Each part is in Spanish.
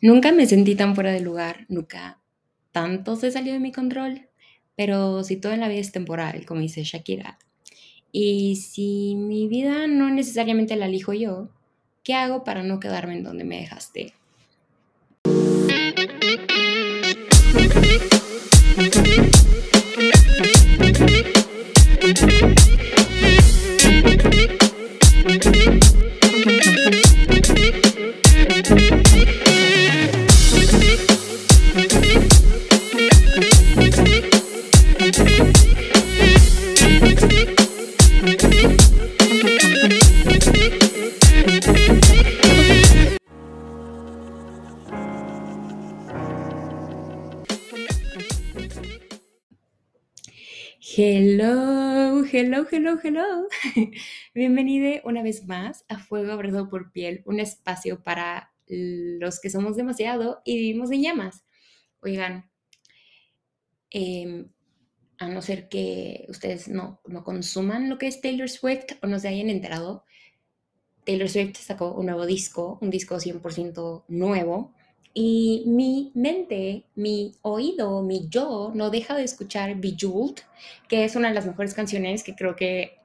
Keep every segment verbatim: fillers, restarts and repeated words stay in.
Nunca me sentí tan fuera de lugar, nunca tanto se salió de mi control, pero si todo en la vida es temporal, como dice Shakira, y si mi vida no necesariamente la elijo yo, ¿qué hago para no quedarme en donde me dejaste? Hello, hello, hello, hello. Bienvenida una vez más a Fuego Abrazado por Piel, un espacio para los que somos demasiado y vivimos en llamas. Oigan, eh, a no ser que ustedes no, no consuman lo que es Taylor Swift o no se hayan enterado, Taylor Swift sacó un nuevo disco, un disco cien por ciento nuevo. Y mi mente, mi oído, mi yo, no deja de escuchar Bejeweled, que es una de las mejores canciones que creo que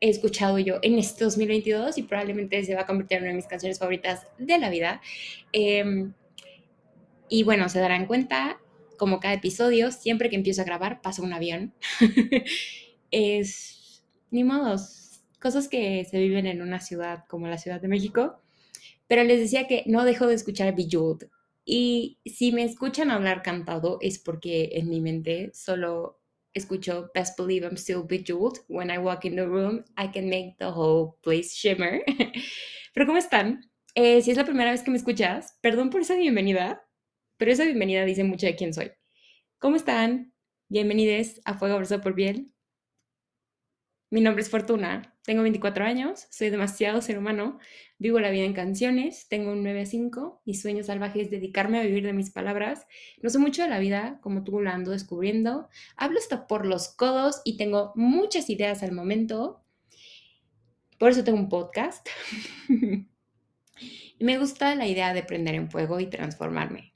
he escuchado yo en este dos mil veintidós y probablemente se va a convertir en una de mis canciones favoritas de la vida. Eh, y bueno, se darán cuenta, como cada episodio, siempre que empiezo a grabar pasa un avión. Es, ni modos, cosas que se viven en una ciudad como la Ciudad de México. Pero les decía que no dejo de escuchar Bejeweled. Y si me escuchan hablar cantado es porque en mi mente solo escucho Best Believe I'm Still Bejeweled. When I walk in the room, I can make the whole place shimmer. Pero ¿cómo están? Eh, si es la primera vez que me escuchas, perdón por esa bienvenida, pero esa bienvenida dice mucho de quién soy. ¿Cómo están? Bienvenides a Fuego Abrazado por Piel. Mi nombre es Fortuna, tengo veinticuatro años, soy demasiado ser humano, vivo la vida en canciones, tengo un nueve a cinco, mi sueño salvaje es dedicarme a vivir de mis palabras, no sé mucho de la vida, como tú la ando descubriendo, hablo hasta por los codos y tengo muchas ideas al momento, por eso tengo un podcast. Me gusta la idea de prender en fuego y transformarme.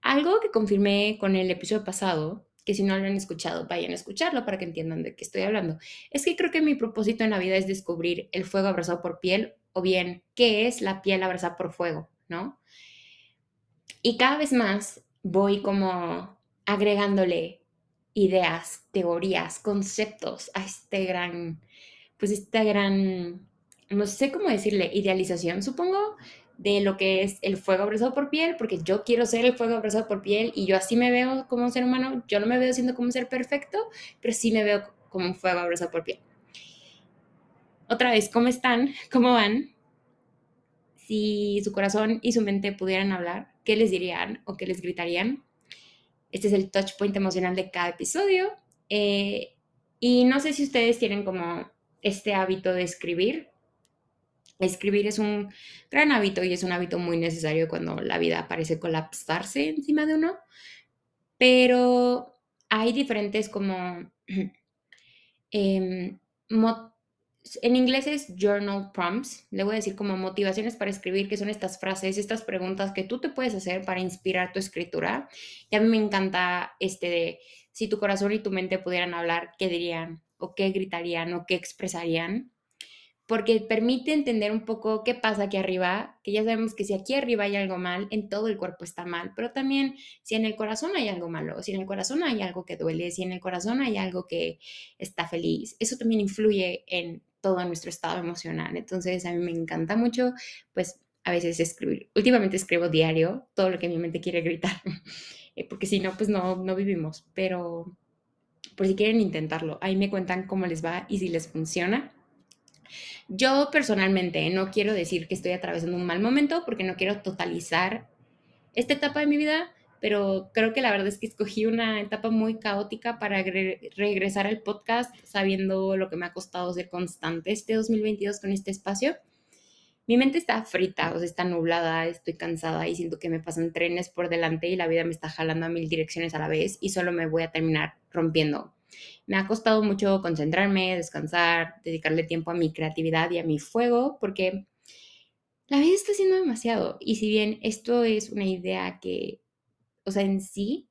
Algo que confirmé con el episodio pasado, que si no lo han escuchado, vayan a escucharlo para que entiendan de qué estoy hablando. Es que creo que mi propósito en la vida es descubrir el fuego abrazado por piel, o bien, ¿qué es la piel abrazada por fuego?, ¿no? Y cada vez más voy como agregándole ideas, teorías, conceptos a este gran, pues esta gran, no sé cómo decirle, idealización, supongo, de lo que es el fuego abrazado por piel, porque yo quiero ser el fuego abrazado por piel y yo así me veo como un ser humano. Yo no me veo siendo como un ser perfecto, pero sí me veo como un fuego abrazado por piel. Otra vez, ¿cómo están? ¿Cómo van? Si su corazón y su mente pudieran hablar, ¿qué les dirían o qué les gritarían? Este es el touch point emocional de cada episodio. Eh, y no sé si ustedes tienen como este hábito de escribir. Escribir es un gran hábito y es un hábito muy necesario cuando la vida parece colapsarse encima de uno, pero hay diferentes como, eh, mo- en inglés es journal prompts, le voy a decir como motivaciones para escribir, que son estas frases, estas preguntas que tú te puedes hacer para inspirar tu escritura. Y a mí me encanta este de, si tu corazón y tu mente pudieran hablar, ¿qué dirían? ¿O qué gritarían? ¿O qué expresarían? Porque permite entender un poco qué pasa aquí arriba, que ya sabemos que si aquí arriba hay algo mal, en todo el cuerpo está mal, pero también si en el corazón hay algo malo, si en el corazón hay algo que duele, si en el corazón hay algo que está feliz, eso también influye en todo nuestro estado emocional. Entonces a mí me encanta mucho, pues a veces escribir, últimamente escribo diario todo lo que mi mente quiere gritar, porque si no, pues no, no vivimos, pero por si quieren intentarlo, ahí me cuentan cómo les va y si les funciona. Yo personalmente no quiero decir que estoy atravesando un mal momento porque no quiero totalizar esta etapa de mi vida, pero creo que la verdad es que escogí una etapa muy caótica para re- regresar al podcast sabiendo lo que me ha costado ser constante este dos mil veintidós con este espacio. Mi mente está frita, o sea, está nublada, estoy cansada y siento que me pasan trenes por delante y la vida me está jalando a mil direcciones a la vez y solo me voy a terminar rompiendo. Me ha costado mucho concentrarme, descansar, dedicarle tiempo a mi creatividad y a mi fuego, porque la vida está haciendo demasiado. Y si bien esto es una idea que, o sea, en sí,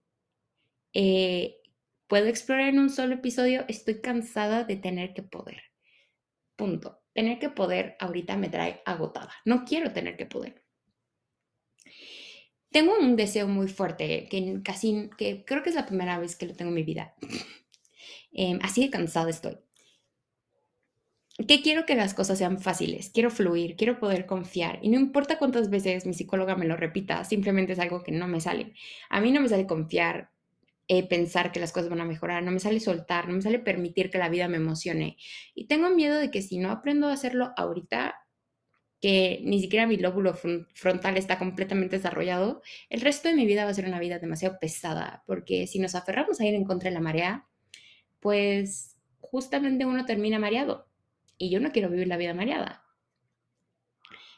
eh, puedo explorar en un solo episodio, estoy cansada de tener que poder. Punto. Tener que poder ahorita me trae agotada. No quiero tener que poder. Tengo un deseo muy fuerte, que casi, que creo que es la primera vez que lo tengo en mi vida. eh, así de cansada estoy. Que quiero que las cosas sean fáciles, quiero fluir, quiero poder confiar. Y no importa cuántas veces mi psicóloga me lo repita, simplemente es algo que no me sale. A mí no me sale confiar, eh, pensar que las cosas van a mejorar, no me sale soltar, no me sale permitir que la vida me emocione. Y tengo miedo de que si no aprendo a hacerlo ahorita, que ni siquiera mi lóbulo frontal está completamente desarrollado, el resto de mi vida va a ser una vida demasiado pesada, porque si nos aferramos a ir en contra de la marea, pues justamente uno termina mareado, y yo no quiero vivir la vida mareada.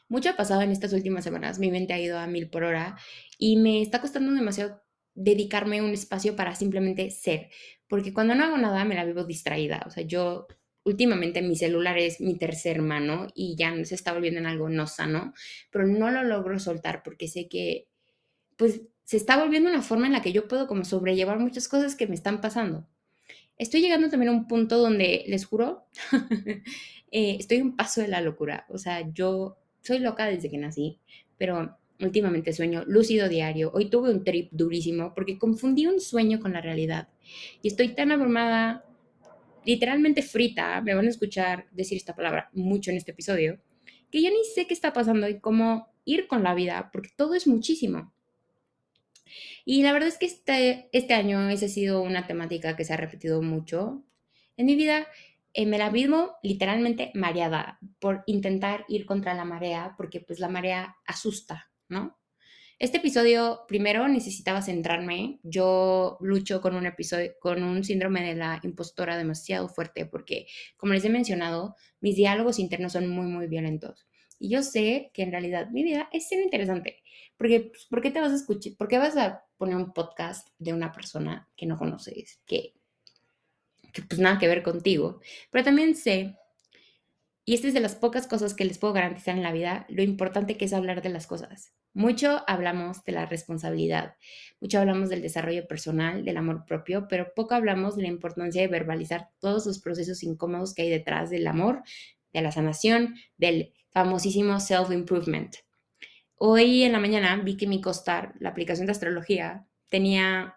Mucho ha pasado en estas últimas semanas, mi mente ha ido a mil por hora, y me está costando demasiado dedicarme un espacio para simplemente ser, porque cuando no hago nada me la vivo distraída, o sea, yo... Últimamente mi celular es mi tercer hermano y ya se está volviendo en algo no sano, pero no lo logro soltar porque sé que pues se está volviendo una forma en la que yo puedo como sobrellevar muchas cosas que me están pasando. Estoy llegando también a un punto donde, les juro, eh, estoy un paso de la locura. O sea, yo soy loca desde que nací, pero últimamente sueño lúcido diario. Hoy tuve un trip durísimo porque confundí un sueño con la realidad y estoy tan abrumada, literalmente frita, me van a escuchar decir esta palabra mucho en este episodio, que ya ni sé qué está pasando y cómo ir con la vida, porque todo es muchísimo. Y la verdad es que este, este año esa ha sido una temática que se ha repetido mucho en mi vida. Eh, me la vivo literalmente mareada por intentar ir contra la marea, porque pues la marea asusta, ¿no? Este episodio, primero, necesitaba centrarme. Yo lucho con un episodio, con un síndrome de la impostora demasiado fuerte porque, como les he mencionado, mis diálogos internos son muy, muy violentos. Y yo sé que en realidad mi vida es ser interesante. Porque, ¿por qué te vas a escuchar? ¿Por qué vas a poner un podcast de una persona que no conoces? Que, que pues nada que ver contigo. Pero también sé, y esta es de las pocas cosas que les puedo garantizar en la vida, lo importante que es hablar de las cosas. Mucho hablamos de la responsabilidad, mucho hablamos del desarrollo personal, del amor propio, pero poco hablamos de la importancia de verbalizar todos los procesos incómodos que hay detrás del amor, de la sanación, del famosísimo self-improvement. Hoy en la mañana vi que mi Costar, la aplicación de astrología, tenía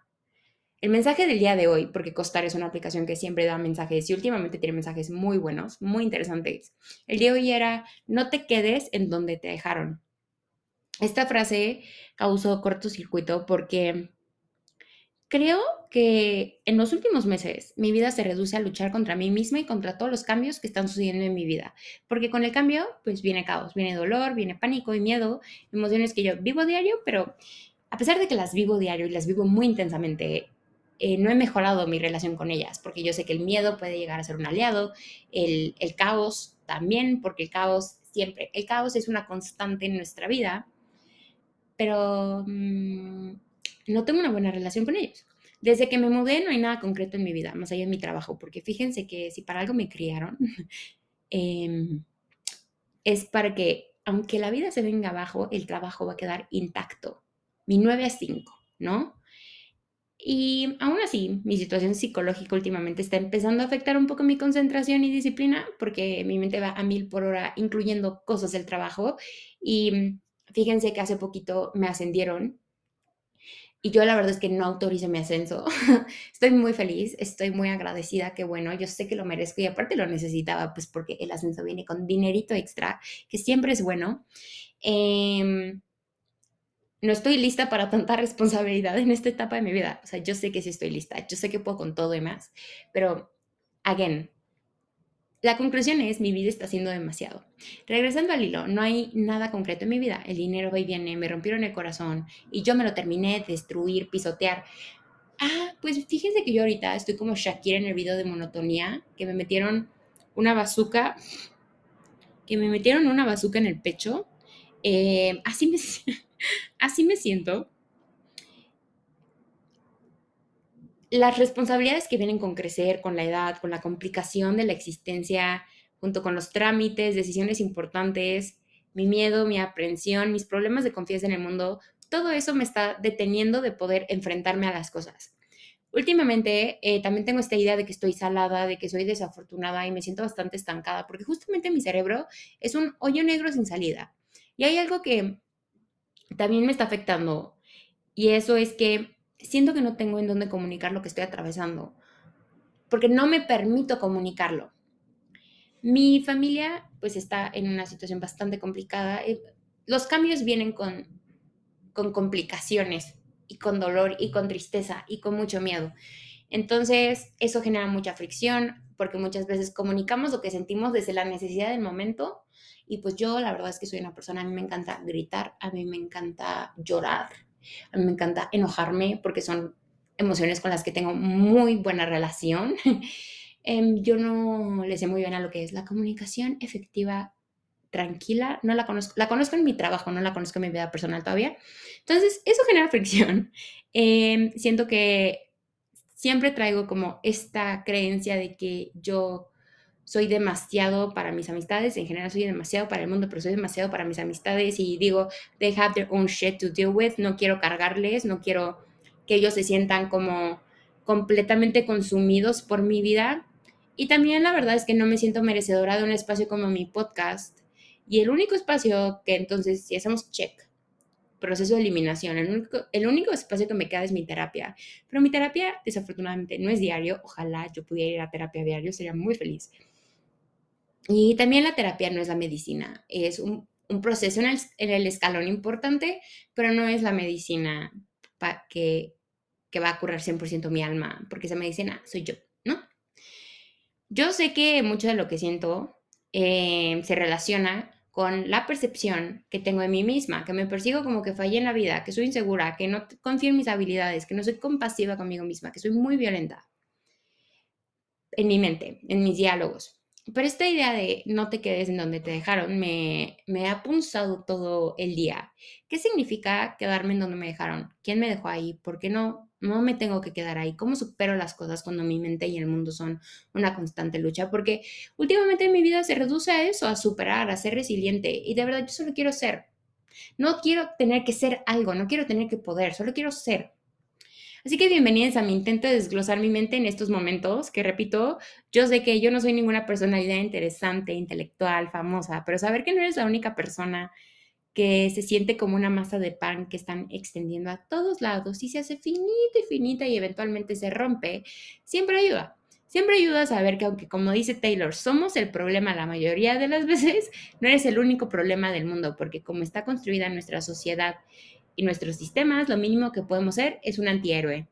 el mensaje del día de hoy, porque Costar es una aplicación que siempre da mensajes y últimamente tiene mensajes muy buenos, muy interesantes. El día de hoy era, no te quedes en donde te dejaron. Esta frase causó cortocircuito porque creo que en los últimos meses mi vida se reduce a luchar contra mí misma y contra todos los cambios que están sucediendo en mi vida. Porque con el cambio, pues viene caos, viene dolor, viene pánico y miedo, emociones que yo vivo diario, pero a pesar de que las vivo diario y las vivo muy intensamente, eh, no he mejorado mi relación con ellas. Porque yo sé que el miedo puede llegar a ser un aliado, el, el caos también, porque el caos siempre, el caos es una constante en nuestra vida. Pero mmm, no tengo una buena relación con ellos. Desde que me mudé no hay nada concreto en mi vida, más allá de mi trabajo, porque fíjense que si para algo me criaron, eh, es para que, aunque la vida se venga abajo, el trabajo va a quedar intacto. Mi nueve a cinco, ¿no? Y aún así, mi situación psicológica últimamente está empezando a afectar un poco mi concentración y disciplina, porque mi mente va a mil por hora, incluyendo cosas del trabajo, y... Fíjense que hace poquito me ascendieron y yo la verdad es que no autoricé mi ascenso. Estoy muy feliz, estoy muy agradecida, que bueno, yo sé que lo merezco y aparte lo necesitaba, pues porque el ascenso viene con dinerito extra, que siempre es bueno. Eh, no estoy lista para tanta responsabilidad en esta etapa de mi vida. O sea, yo sé que sí estoy lista, yo sé que puedo con todo y más, pero, again, la conclusión es, mi vida está haciendo demasiado. Regresando al hilo, no hay nada concreto en mi vida. El dinero va y viene, me rompieron el corazón y yo me lo terminé de destruir, pisotear. Ah, pues fíjense que yo ahorita estoy como Shakira en el video de monotonía, que me metieron una bazuca, que me metieron una bazuca en el pecho. Eh, así, me, así me siento. Las responsabilidades que vienen con crecer, con la edad, con la complicación de la existencia, junto con los trámites, decisiones importantes, mi miedo, mi aprensión, mis problemas de confianza en el mundo, todo eso me está deteniendo de poder enfrentarme a las cosas. Últimamente eh, también tengo esta idea de que estoy salada, de que soy desafortunada y me siento bastante estancada porque justamente mi cerebro es un hoyo negro sin salida. Y hay algo que también me está afectando y eso es que siento que no tengo en dónde comunicar lo que estoy atravesando porque no me permito comunicarlo. Mi familia pues está en una situación bastante complicada. Los cambios vienen con, con complicaciones y con dolor y con tristeza y con mucho miedo. Entonces eso genera mucha fricción porque muchas veces comunicamos lo que sentimos desde la necesidad del momento y pues yo la verdad es que soy una persona, a mí me encanta gritar, a mí me encanta llorar, a mí me encanta enojarme porque son emociones con las que tengo muy buena relación. Um, yo no le sé muy bien a lo que es la comunicación efectiva, tranquila, no la conozco, la conozco en mi trabajo, no la conozco en mi vida personal todavía. Entonces, eso genera fricción. Um, siento que siempre traigo como esta creencia de que yo soy demasiado para mis amistades, en general soy demasiado para el mundo, pero soy demasiado para mis amistades y digo, they have their own shit to deal with, no quiero cargarles, no quiero que ellos se sientan como completamente consumidos por mi vida. Y también la verdad es que no me siento merecedora de un espacio como mi podcast. Y el único espacio que entonces, si hacemos check, proceso de eliminación, el único, el único espacio que me queda es mi terapia. Pero mi terapia, desafortunadamente, no es diario. Ojalá yo pudiera ir a terapia diario, sería muy feliz. Y también la terapia no es la medicina. Es un, un proceso en el, en el escalón importante, pero no es la medicina pa que, que va a curar cien por ciento mi alma, porque esa medicina soy yo, ¿no? Yo sé que mucho de lo que siento eh, se relaciona con la percepción que tengo de mí misma, que me persigo como que fallé en la vida, que soy insegura, que no confío en mis habilidades, que no soy compasiva conmigo misma, que soy muy violenta en mi mente, en mis diálogos. Pero esta idea de no te quedes en donde te dejaron me, me ha punzado todo el día. ¿Qué significa quedarme en donde me dejaron? ¿Quién me dejó ahí? ¿Por qué no? No me tengo que quedar ahí. ¿Cómo supero las cosas cuando mi mente y el mundo son una constante lucha? Porque últimamente mi vida se reduce a eso, a superar, a ser resiliente. Y de verdad yo solo quiero ser. No quiero tener que ser algo, no quiero tener que poder, solo quiero ser. Así que bienvenidos a mi intento de desglosar mi mente en estos momentos, que repito, yo sé que yo no soy ninguna personalidad interesante, intelectual, famosa, pero saber que no eres la única persona que se siente como una masa de pan que están extendiendo a todos lados y se hace finita y finita y eventualmente se rompe, siempre ayuda. Siempre ayuda a saber que aunque, como dice Taylor, somos el problema la mayoría de las veces, no eres el único problema del mundo, porque como está construida nuestra sociedad y nuestros sistemas, lo mínimo que podemos ser es un antihéroe.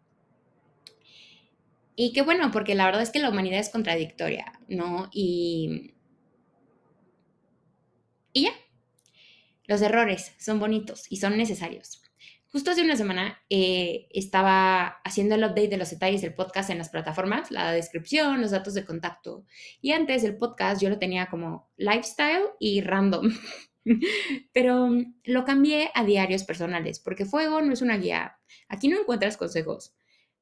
Y qué bueno, porque la verdad es que la humanidad es contradictoria, ¿no? Y, y ya. Los errores son bonitos y son necesarios. Justo hace una semana eh, estaba haciendo el update de los detalles del podcast en las plataformas, la descripción, los datos de contacto. Y antes el podcast yo lo tenía como lifestyle y random. Pero lo cambié a diarios personales porque Fuego no es una guía. Aquí no encuentras consejos,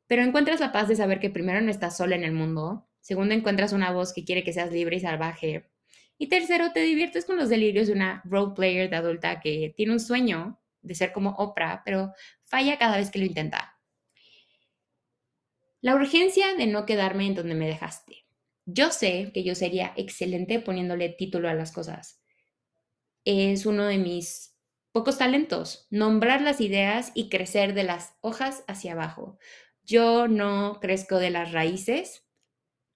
pero encuentras la paz de saber que primero no estás sola en el mundo. Segundo, encuentras una voz que quiere que seas libre y salvaje. Y tercero, te diviertes con los delirios de una role player de adulta que tiene un sueño de ser como Oprah, pero falla cada vez que lo intenta. La urgencia de no quedarme en donde me dejaste. Yo sé que yo sería excelente poniéndole título a las cosas. Es uno de mis pocos talentos, nombrar las ideas y crecer de las hojas hacia abajo. Yo no crezco de las raíces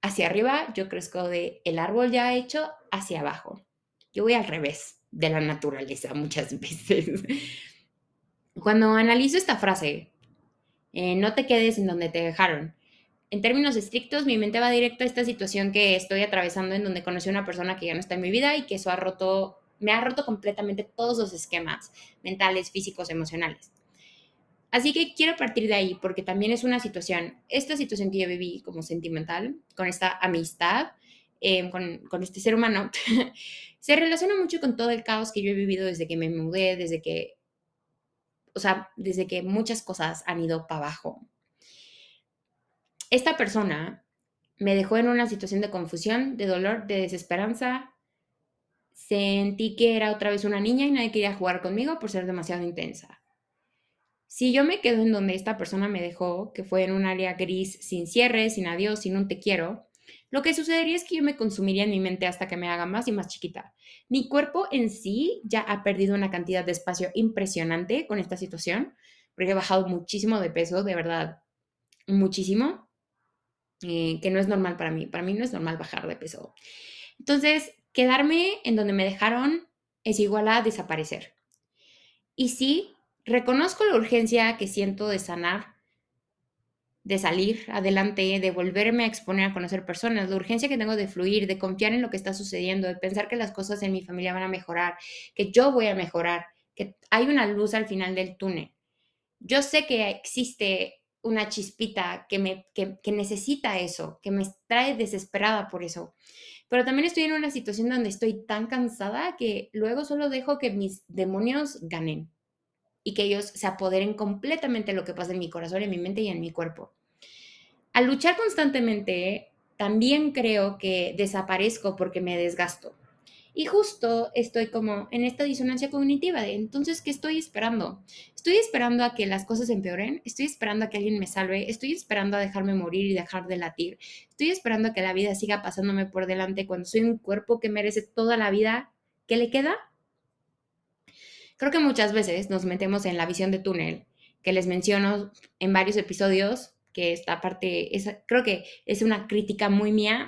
hacia arriba, yo crezco de el árbol ya hecho hacia abajo. Yo voy al revés de la naturaleza muchas veces. Cuando analizo esta frase, eh, no te quedes en donde te dejaron. En términos estrictos, mi mente va directo a esta situación que estoy atravesando en donde conocí a una persona que ya no está en mi vida y que eso ha roto, me ha roto completamente todos los esquemas mentales, físicos, emocionales. Así que quiero partir de ahí porque también es una situación, esta situación que yo viví como sentimental, con esta amistad, eh, con, con este ser humano, se relaciona mucho con todo el caos que yo he vivido desde que me mudé, desde que, o sea, desde que muchas cosas han ido para abajo. Esta persona me dejó en una situación de confusión, de dolor, de desesperanza, Sentí que era otra vez una niña y nadie quería jugar conmigo por ser demasiado intensa. Si yo me quedo en donde esta persona me dejó, que fue en un área gris, sin cierre, sin adiós, sin un te quiero, lo que sucedería es que yo me consumiría en mi mente hasta que me haga más y más chiquita. Mi cuerpo en sí ya ha perdido una cantidad de espacio impresionante con esta situación, porque he bajado muchísimo de peso, de verdad, muchísimo, eh, que no es normal para mí. Para mí no es normal bajar de peso. Entonces, quedarme en donde me dejaron es igual a desaparecer. Y sí, reconozco la urgencia que siento de sanar, de salir adelante, de volverme a exponer a conocer personas, la urgencia que tengo de fluir, de confiar en lo que está sucediendo, de pensar que las cosas en mi familia van a mejorar, que yo voy a mejorar, que hay una luz al final del túnel. Yo sé que existe una chispita que, me, que, que necesita eso, que me trae desesperada por eso. Pero también estoy en una situación donde estoy tan cansada que luego solo dejo que mis demonios ganen y que ellos se apoderen completamente de lo que pasa en mi corazón, en mi mente y en mi cuerpo. Al luchar constantemente, también creo que desaparezco porque me desgasto. Y justo estoy como en esta disonancia cognitiva de, entonces, ¿qué estoy esperando? Estoy esperando a que las cosas empeoren, estoy esperando a que alguien me salve, estoy esperando a dejarme morir y dejar de latir, estoy esperando a que la vida siga pasándome por delante cuando soy un cuerpo que merece toda la vida que le queda. Creo que muchas veces nos metemos en la visión de túnel, que les menciono en varios episodios, que esta parte, es, creo que es una crítica muy mía.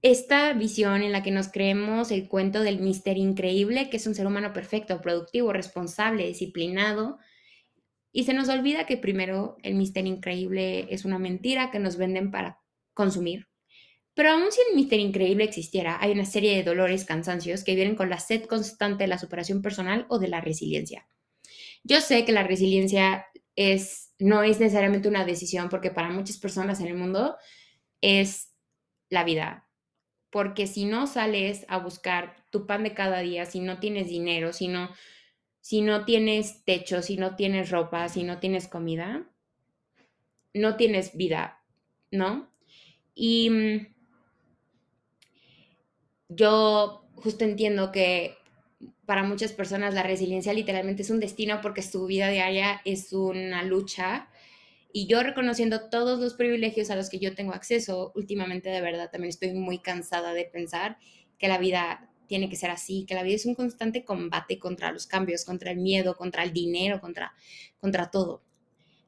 Esta visión en la que nos creemos el cuento del mister Increíble, que es un ser humano perfecto, productivo, responsable, disciplinado, y se nos olvida que primero el mister Increíble es una mentira que nos venden para consumir. Pero aún si el mister Increíble existiera, hay una serie de dolores, cansancios que vienen con la sed constante de la superación personal o de la resiliencia. Yo sé que la resiliencia es, no es necesariamente una decisión, porque para muchas personas en el mundo es la vida. Porque si no sales a buscar tu pan de cada día, si no tienes dinero, si no, si no tienes techo, si no tienes ropa, si no tienes comida, no tienes vida, ¿no? Y yo justo entiendo que para muchas personas la resiliencia literalmente es un destino porque su vida diaria es una lucha. Y yo reconociendo todos los privilegios a los que yo tengo acceso, últimamente de verdad también estoy muy cansada de pensar que la vida tiene que ser así, que la vida es un constante combate contra los cambios, contra el miedo, contra el dinero, contra, contra todo.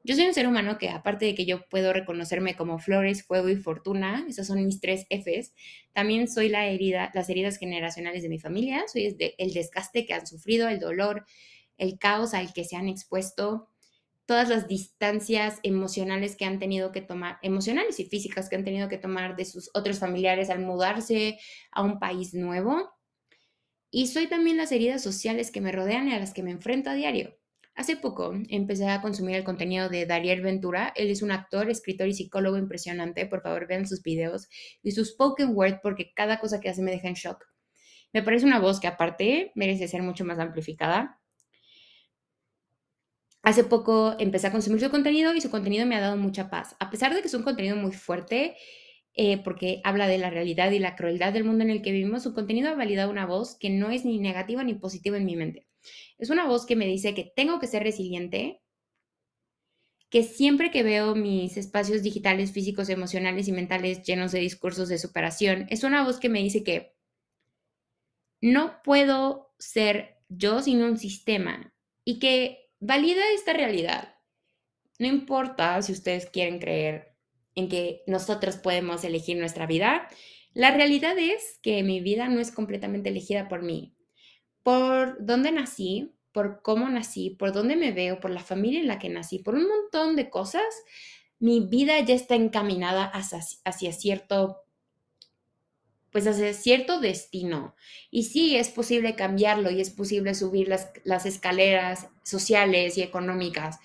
Yo soy un ser humano que, aparte de que yo puedo reconocerme como flores, fuego y fortuna, esas son mis tres Fs, también soy la herida, las heridas generacionales de mi familia, soy el desgaste que han sufrido, el dolor, el caos al que se han expuesto, todas las distancias emocionales que han tenido que tomar, emocionales y físicas que han tenido que tomar de sus otros familiares al mudarse a un país nuevo. Y soy también las heridas sociales que me rodean y a las que me enfrento a diario. Hace poco empecé a consumir el contenido de Dariel Ventura. Él es un actor, escritor y psicólogo impresionante. Por favor, vean sus videos y sus spoken word porque cada cosa que hace me deja en shock. Me parece una voz que aparte merece ser mucho más amplificada. Hace poco empecé a consumir su contenido y su contenido me ha dado mucha paz. A pesar de que es un contenido muy fuerte, eh, porque habla de la realidad y la crueldad del mundo en el que vivimos, su contenido ha validado una voz que no es ni negativa ni positiva en mi mente. Es una voz que me dice que tengo que ser resiliente, que siempre que veo mis espacios digitales, físicos, emocionales y mentales llenos de discursos de superación, es una voz que me dice que no puedo ser yo sin un sistema y que valida esta realidad. No importa si ustedes quieren creer en que nosotros podemos elegir nuestra vida, la realidad es que mi vida no es completamente elegida por mí. Por dónde nací, por cómo nací, por dónde me veo, por la familia en la que nací, por un montón de cosas, mi vida ya está encaminada hacia, hacia cierto, pues hacia cierto destino. Y sí, es posible cambiarlo y es posible subir las, las escaleras sociales y económicas,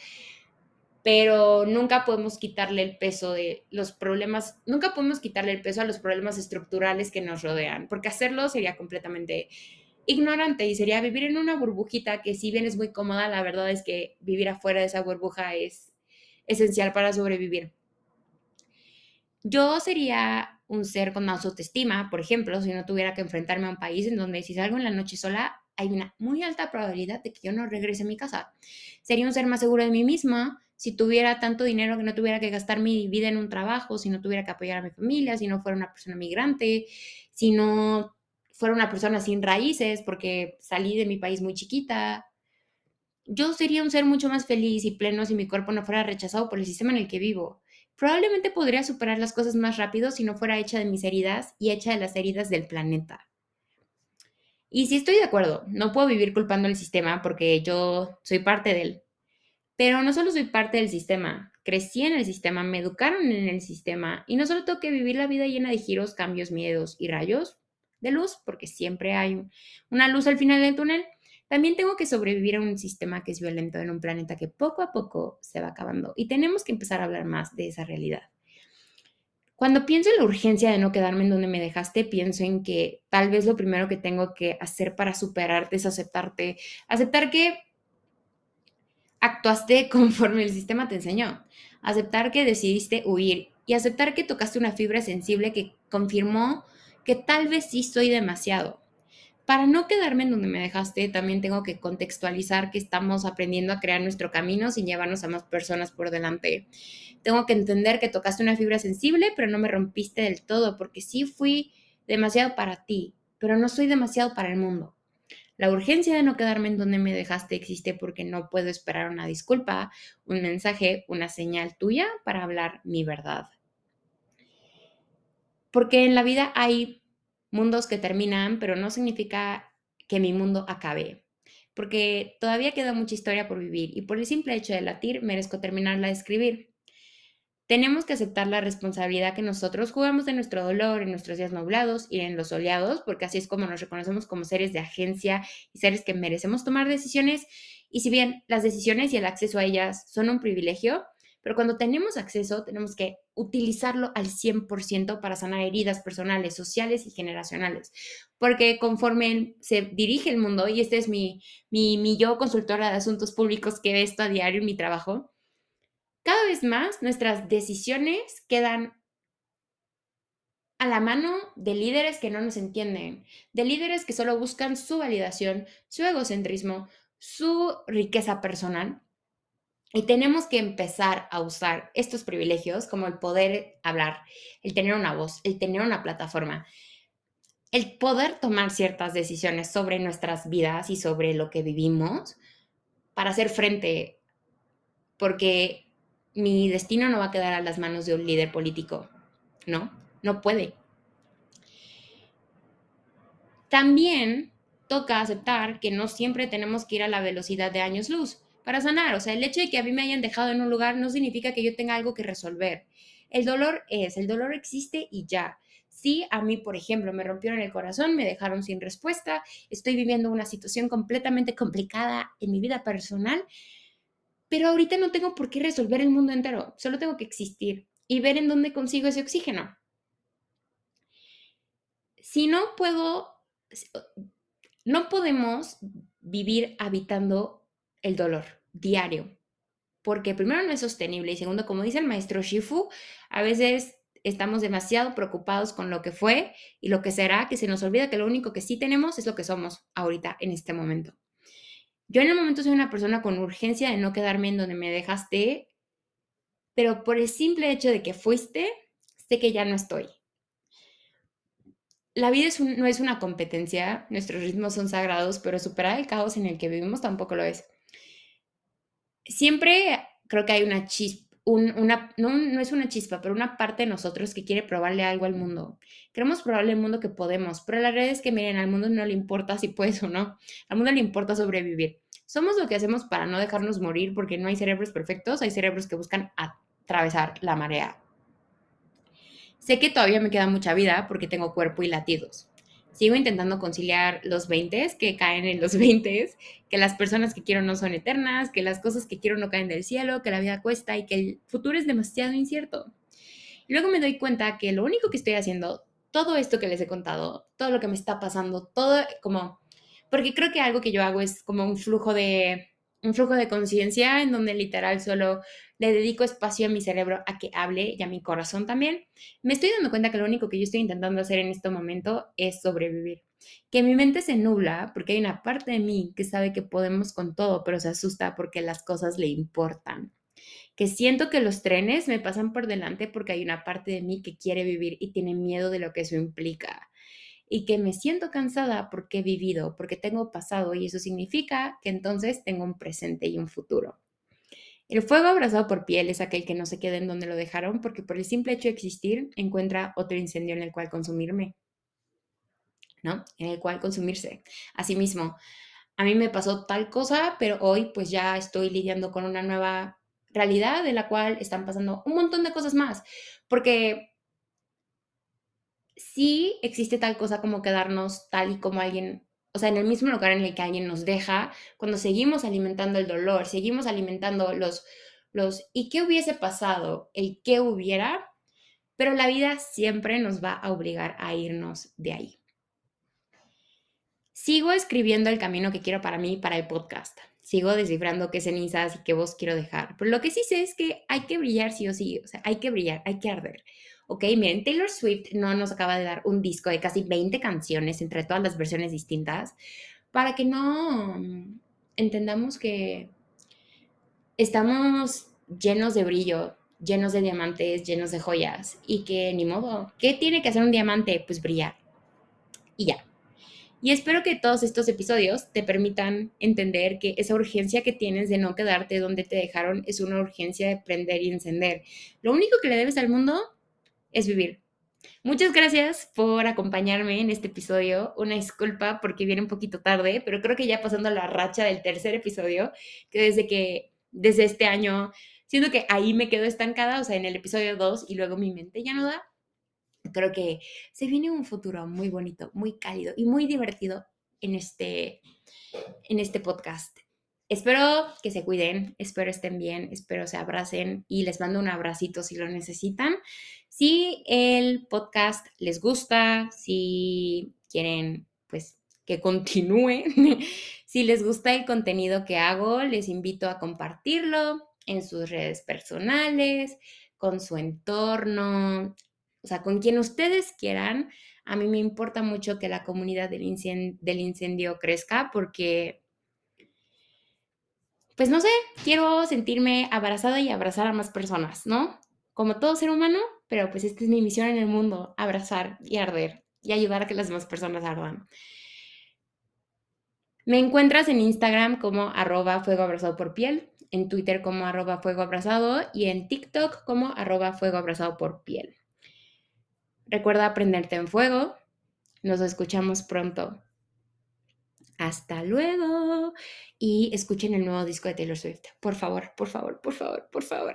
pero nunca podemos quitarle el peso de los problemas, nunca podemos quitarle el peso a los problemas estructurales que nos rodean, porque hacerlo sería completamente ignorante y sería vivir en una burbujita que si bien es muy cómoda, la verdad es que vivir afuera de esa burbuja es esencial para sobrevivir. Yo sería un ser con más autoestima, por ejemplo, si no tuviera que enfrentarme a un país en donde si salgo en la noche sola, hay una muy alta probabilidad de que yo no regrese a mi casa. Sería un ser más seguro de mí misma si tuviera tanto dinero que no tuviera que gastar mi vida en un trabajo, si no tuviera que apoyar a mi familia, si no fuera una persona migrante, si no fuera una persona sin raíces porque salí de mi país muy chiquita. Yo sería un ser mucho más feliz y pleno si mi cuerpo no fuera rechazado por el sistema en el que vivo. Probablemente podría superar las cosas más rápido si no fuera hecha de mis heridas y hecha de las heridas del planeta. Y sí estoy de acuerdo, no puedo vivir culpando al sistema porque yo soy parte de él. Pero no solo soy parte del sistema, crecí en el sistema, me educaron en el sistema y no solo tengo que vivir la vida llena de giros, cambios, miedos y rayos de luz, porque siempre hay una luz al final del túnel, también tengo que sobrevivir a un sistema que es violento en un planeta que poco a poco se va acabando y tenemos que empezar a hablar más de esa realidad. Cuando pienso en la urgencia de no quedarme en donde me dejaste, pienso en que tal vez lo primero que tengo que hacer para superarte es aceptarte, aceptar que actuaste conforme el sistema te enseñó, aceptar que decidiste huir y aceptar que tocaste una fibra sensible que confirmó que tal vez sí soy demasiado. Para no quedarme en donde me dejaste, también tengo que contextualizar que estamos aprendiendo a crear nuestro camino sin llevarnos a más personas por delante. Tengo que entender que tocaste una fibra sensible, pero no me rompiste del todo, porque sí fui demasiado para ti, pero no soy demasiado para el mundo. La urgencia de no quedarme en donde me dejaste existe porque no puedo esperar una disculpa, un mensaje, una señal tuya para hablar mi verdad. Porque en la vida hay mundos que terminan, pero no significa que mi mundo acabe, porque todavía queda mucha historia por vivir y por el simple hecho de latir merezco terminarla de escribir. Tenemos que aceptar la responsabilidad que nosotros jugamos de nuestro dolor en nuestros días nublados y en los soleados, porque así es como nos reconocemos como seres de agencia y seres que merecemos tomar decisiones. Y si bien las decisiones y el acceso a ellas son un privilegio, pero cuando tenemos acceso, tenemos que utilizarlo al cien por ciento para sanar heridas personales, sociales y generacionales. Porque conforme se dirige el mundo, y este es mi, mi, mi yo consultora de asuntos públicos que ve esto a diario en mi trabajo, cada vez más nuestras decisiones quedan a la mano de líderes que no nos entienden, de líderes que solo buscan su validación, su egocentrismo, su riqueza personal. Y tenemos que empezar a usar estos privilegios como el poder hablar, el tener una voz, el tener una plataforma, el poder tomar ciertas decisiones sobre nuestras vidas y sobre lo que vivimos para hacer frente, porque mi destino no va a quedar a las manos de un líder político, ¿no? No puede. También toca aceptar que no siempre tenemos que ir a la velocidad de años luz para sanar. O sea, el hecho de que a mí me hayan dejado en un lugar no significa que yo tenga algo que resolver. El dolor es, el dolor existe y ya. Sí, a mí, por ejemplo, me rompieron el corazón, me dejaron sin respuesta, estoy viviendo una situación completamente complicada en mi vida personal, pero ahorita no tengo por qué resolver el mundo entero, solo tengo que existir y ver en dónde consigo ese oxígeno. Si no puedo, no podemos vivir habitando el dolor diario, porque primero no es sostenible y segundo, como dice el maestro Shifu, a veces estamos demasiado preocupados con lo que fue y lo que será que se nos olvida que lo único que sí tenemos es lo que somos ahorita en este momento. Yo en el momento soy una persona con urgencia de no quedarme en donde me dejaste, pero por el simple hecho de que fuiste, sé que ya no estoy. La vida es un, no es una competencia, nuestros ritmos son sagrados, pero superar el caos en el que vivimos tampoco lo es. Siempre creo que hay una chispa, un, una, no, no es una chispa, pero una parte de nosotros que quiere probarle algo al mundo. Queremos probarle al mundo que podemos, pero la realidad es que, miren, al mundo no le importa si puedes o no. Al mundo le importa sobrevivir. Somos lo que hacemos para no dejarnos morir, porque no hay cerebros perfectos, hay cerebros que buscan atravesar la marea. Sé que todavía me queda mucha vida porque tengo cuerpo y latidos. Sigo intentando conciliar los veintes que caen en los veintes, que las personas que quiero no son eternas, que las cosas que quiero no caen del cielo, que la vida cuesta y que el futuro es demasiado incierto. Y luego me doy cuenta que lo único que estoy haciendo, todo esto que les he contado, todo lo que me está pasando, todo como... Porque creo que algo que yo hago es como un flujo de... un flujo de conciencia en donde literal solo le dedico espacio a mi cerebro a que hable y a mi corazón también, me estoy dando cuenta que lo único que yo estoy intentando hacer en este momento es sobrevivir. Que mi mente se nubla porque hay una parte de mí que sabe que podemos con todo, pero se asusta porque las cosas le importan. Que siento que los trenes me pasan por delante porque hay una parte de mí que quiere vivir y tiene miedo de lo que eso implica. Y que me siento cansada porque he vivido, porque tengo pasado y eso significa que entonces tengo un presente y un futuro. El fuego abrazado por piel es aquel que no se queda en donde lo dejaron porque por el simple hecho de existir encuentra otro incendio en el cual consumirme, ¿no? En el cual consumirse. Asimismo, a mí me pasó tal cosa, pero hoy pues ya estoy lidiando con una nueva realidad de la cual están pasando un montón de cosas más, porque sí existe tal cosa como quedarnos tal y como alguien, o sea, en el mismo lugar en el que alguien nos deja, cuando seguimos alimentando el dolor, seguimos alimentando los, los ¿y qué hubiese pasado? El ¿qué hubiera? Pero la vida siempre nos va a obligar a irnos de ahí. Sigo escribiendo el camino que quiero para mí, para el podcast. Sigo descifrando qué cenizas y qué voz quiero dejar. Pero lo que sí sé es que hay que brillar sí o sí. O sea, hay que brillar, hay que arder. Ok, miren, Taylor Swift no nos acaba de dar un disco de casi veinte canciones entre todas las versiones distintas para que no entendamos que estamos llenos de brillo, llenos de diamantes, llenos de joyas y que ni modo. ¿Qué tiene que hacer un diamante? Pues brillar y ya. Y espero que todos estos episodios te permitan entender que esa urgencia que tienes de no quedarte donde te dejaron es una urgencia de prender y encender. Lo único que le debes al mundo es vivir. Muchas gracias por acompañarme en este episodio. Una disculpa porque viene un poquito tarde, pero creo que ya pasando la racha del tercer episodio, que desde que desde este año, siento que ahí me quedo estancada, o sea, en el episodio dos y luego mi mente ya no da. Creo que se viene un futuro muy bonito, muy cálido y muy divertido en este, en este podcast. Espero que se cuiden, espero estén bien, espero se abracen y les mando un abracito si lo necesitan. Si el podcast les gusta, si quieren pues que continúe, si les gusta el contenido que hago, les invito a compartirlo en sus redes personales, con su entorno, o sea, con quien ustedes quieran. A mí me importa mucho que la comunidad del incendio, del incendio crezca porque, pues no sé, quiero sentirme abrazada y abrazar a más personas, ¿no? Como todo ser humano, pero pues esta es mi misión en el mundo, abrazar y arder y ayudar a que las demás personas ardan. Me encuentras en Instagram como arroba fuego abrazado por piel, en Twitter como arroba fuego abrazado y en TikTok como arroba fuego abrazado por piel. Recuerda prenderte en fuego. Nos escuchamos pronto. Hasta luego. Y escuchen el nuevo disco de Taylor Swift. Por favor, por favor, por favor, por favor.